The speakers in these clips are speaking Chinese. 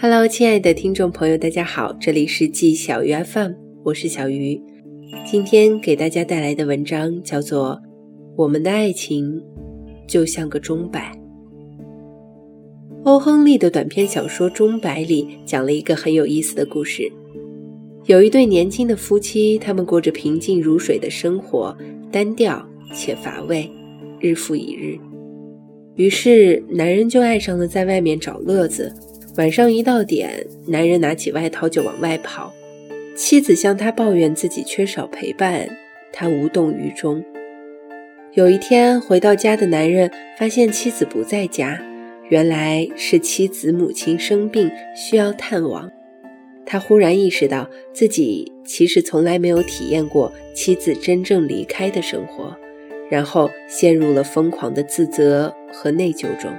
Hello， 亲爱的听众朋友，大家好，这里是记小鱼 FM， 我是小鱼。今天给大家带来的文章叫做《我们的爱情就像个钟摆》。欧亨利的短篇小说《钟摆》里讲了一个很有意思的故事。有一对年轻的夫妻，他们过着平静如水的生活，单调且乏味，日复一日。于是男人就爱上了在外面找乐子，晚上一到点，男人拿起外套就往外跑。妻子向他抱怨自己缺少陪伴，他无动于衷。有一天回到家的男人发现妻子不在家，原来是妻子母亲生病需要探望。他忽然意识到自己其实从来没有体验过妻子真正离开的生活，然后陷入了疯狂的自责和内疚中，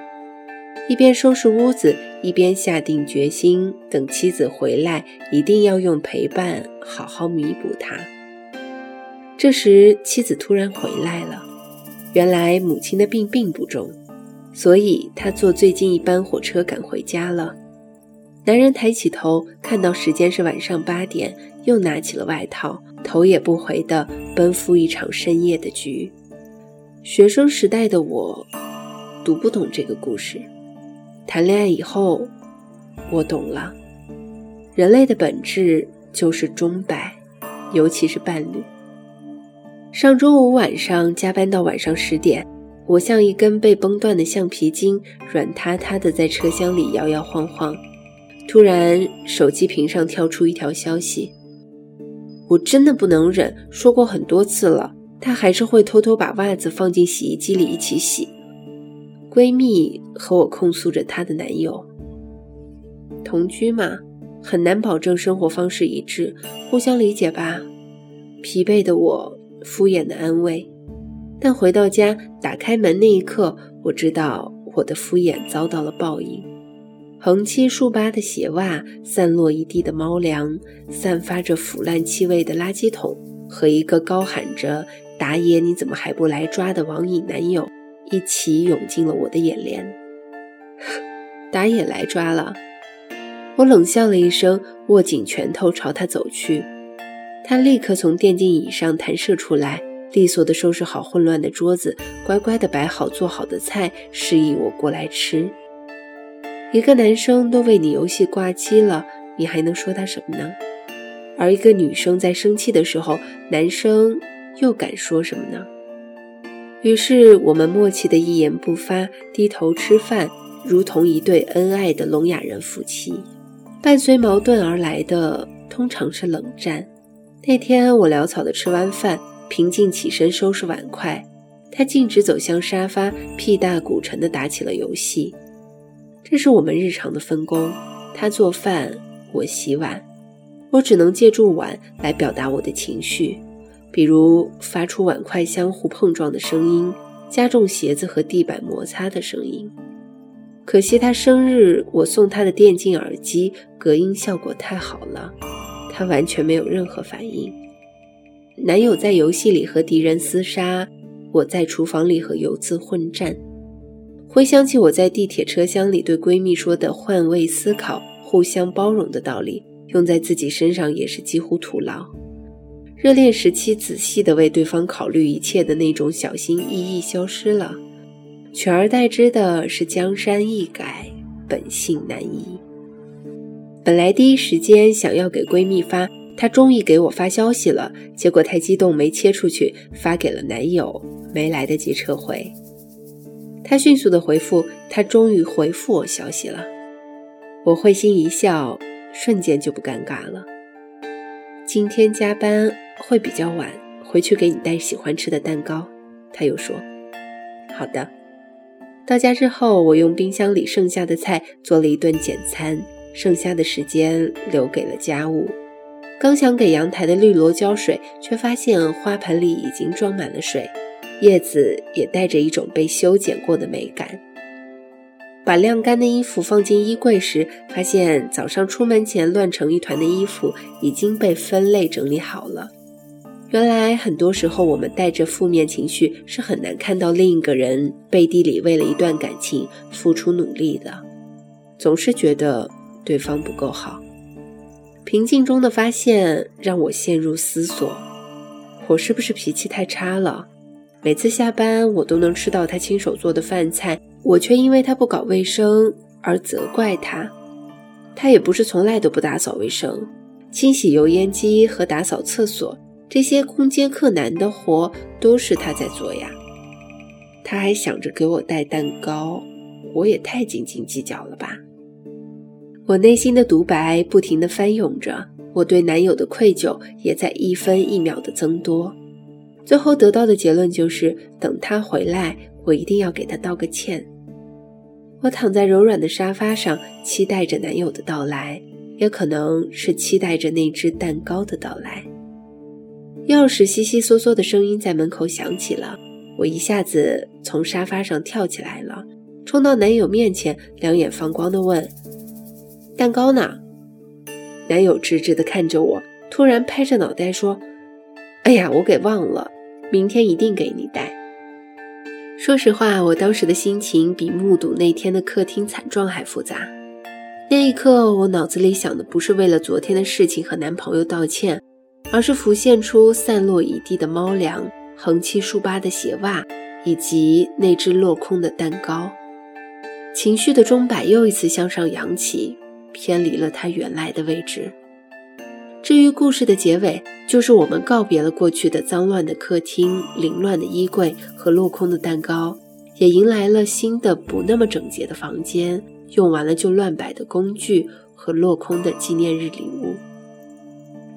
一边收拾屋子，一边下定决心，等妻子回来，一定要用陪伴好好弥补她。这时，妻子突然回来了，原来母亲的病并不重，所以她坐最近一班火车赶回家了。男人抬起头，看到时间是晚上8点，又拿起了外套，头也不回地奔赴一场深夜的局。学生时代的我读不懂这个故事，谈恋爱以后我懂了。人类的本质就是钟摆，尤其是伴侣。上周五晚上加班到晚上10点，我像一根被崩断的橡皮筋，软塌塌的在车厢里摇摇晃晃。突然手机屏上跳出一条消息，我真的不能忍，说过很多次了，她还是会偷偷把袜子放进洗衣机里一起洗。闺蜜和我控诉着她的男友。同居嘛，很难保证生活方式一致，互相理解吧。疲惫的我敷衍的安慰，但回到家打开门那一刻，我知道我的敷衍遭到了报应。横七竖八的鞋袜，散落一地的猫粮，散发着腐烂气味的垃圾桶，和一个高喊着“打野你怎么还不来抓”的网瘾男友一起涌进了我的眼帘。打野来抓了，我冷笑了一声，握紧拳头朝他走去。他立刻从电竞椅上弹射出来，利索地收拾好混乱的桌子，乖乖地摆好做好的菜，示意我过来吃。一个男生都为你游戏挂机了，你还能说他什么呢？而一个女生在生气的时候，男生又敢说什么呢？于是我们默契的一言不发，低头吃饭，如同一对恩爱的聋哑人夫妻。伴随矛盾而来的通常是冷战。那天我潦草地吃完饭，平静起身收拾碗筷，他径直走向沙发，屁大鼓沉地打起了游戏。这是我们日常的分工，他做饭，我洗碗。我只能借助碗来表达我的情绪，比如发出碗筷相互碰撞的声音，加重鞋子和地板摩擦的声音。可惜他生日，我送他的电竞耳机隔音效果太好了，他完全没有任何反应。男友在游戏里和敌人厮杀，我在厨房里和油渍混战。回想起我在地铁车厢里对闺蜜说的换位思考、互相包容的道理，用在自己身上也是几乎徒劳。热恋时期仔细地为对方考虑一切的那种小心翼翼消失了，取而代之的是江山易改，本性难移。本来第一时间想要给闺蜜发她终于给我发消息了，结果太激动没切出去，发给了男友，没来得及撤回。他迅速地回复，他终于回复我消息了。我会心一笑，瞬间就不尴尬了。今天加班会比较晚，回去给你带喜欢吃的蛋糕。他又说，好的。到家之后，我用冰箱里剩下的菜做了一顿简餐，剩下的时间留给了家务。刚想给阳台的绿萝浇水，却发现花盆里已经装满了水。叶子也带着一种被修剪过的美感。把晾干的衣服放进衣柜时，发现早上出门前乱成一团的衣服已经被分类整理好了。原来很多时候我们带着负面情绪是很难看到另一个人背地里为了一段感情付出努力的，总是觉得对方不够好。平静中的发现让我陷入思索，我是不是脾气太差了？每次下班我都能吃到他亲手做的饭菜，我却因为他不搞卫生而责怪他。他也不是从来都不打扫卫生，清洗油烟机和打扫厕所这些空间克难的活都是他在做呀。他还想着给我带蛋糕，我也太斤斤计较了吧。我内心的独白不停地翻涌着，我对男友的愧疚也在一分一秒的增多。最后得到的结论就是，等他回来，我一定要给他道个歉。我躺在柔软的沙发上，期待着男友的到来，也可能是期待着那只蛋糕的到来。钥匙悉悉嗦嗦的声音在门口响起了，我一下子从沙发上跳起来了，冲到男友面前，两眼放光地问：“蛋糕呢？”男友直直地看着我，突然拍着脑袋说：“哎呀，我给忘了，明天一定给你带。”说实话，我当时的心情比目睹那天的客厅惨状还复杂。那一刻，我脑子里想的不是为了昨天的事情和男朋友道歉，而是浮现出散落一地的猫粮、横七竖八的鞋袜，以及那只落空的蛋糕。情绪的钟摆又一次向上扬起，偏离了它原来的位置。至于故事的结尾，就是我们告别了过去的脏乱的客厅、凌乱的衣柜和落空的蛋糕，也迎来了新的不那么整洁的房间，用完了就乱摆的工具和落空的纪念日礼物。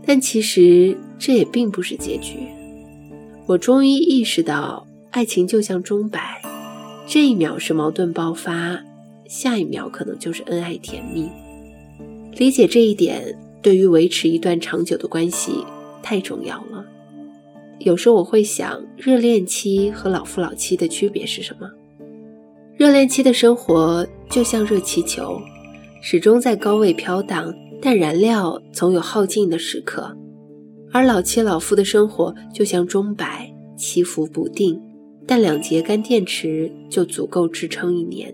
但其实这也并不是结局。我终于意识到，爱情就像钟摆，这一秒是矛盾爆发，下一秒可能就是恩爱甜蜜。理解这一点，对于维持一段长久的关系太重要了。有时候我会想，热恋期和老夫老妻的区别是什么？热恋期的生活就像热气球，始终在高位飘荡，但燃料总有耗尽的时刻。而老妻老夫的生活就像钟摆，起伏不定，但两节干电池就足够支撑一年。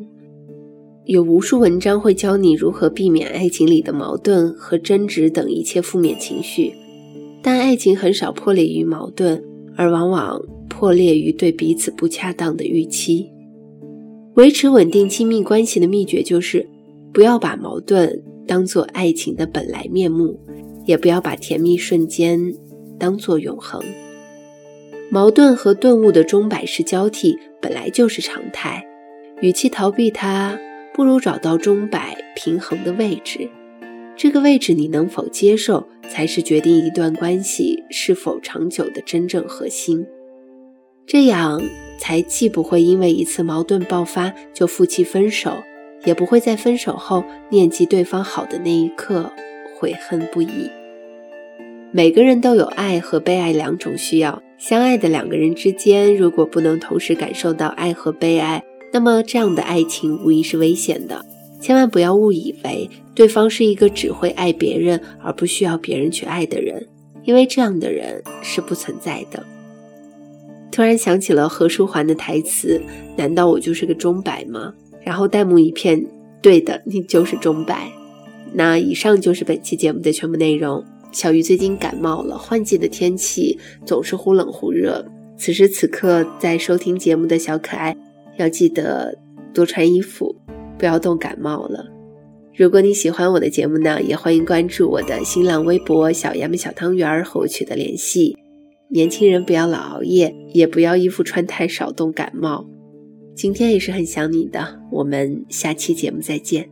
有无数文章会教你如何避免爱情里的矛盾和争执等一切负面情绪，但爱情很少破裂于矛盾，而往往破裂于对彼此不恰当的预期。维持稳定亲密关系的秘诀就是，不要把矛盾当作爱情的本来面目，也不要把甜蜜瞬间当作永恒。矛盾和顿悟的钟摆式交替本来就是常态，与其逃避它，不如找到钟摆平衡的位置。这个位置你能否接受，才是决定一段关系是否长久的真正核心。这样才既不会因为一次矛盾爆发就负气分手，也不会在分手后念及对方好的那一刻悔恨不已。每个人都有爱和被爱两种需要，相爱的两个人之间如果不能同时感受到爱和被爱，那么这样的爱情无疑是危险的。千万不要误以为对方是一个只会爱别人而不需要别人去爱的人，因为这样的人是不存在的。突然想起了何书桓的台词，难道我就是个钟摆吗？然后弹幕一片，对的，你就是钟摆。那以上就是本期节目的全部内容。小鱼最近感冒了，换季的天气总是忽冷忽热，此时此刻在收听节目的小可爱要记得多穿衣服，不要冻感冒了。如果你喜欢我的节目呢，也欢迎关注我的新浪微博小杨们小汤圆和我取得联系。年轻人不要老熬夜，也不要衣服穿太少冻感冒。今天也是很想你的，我们下期节目再见。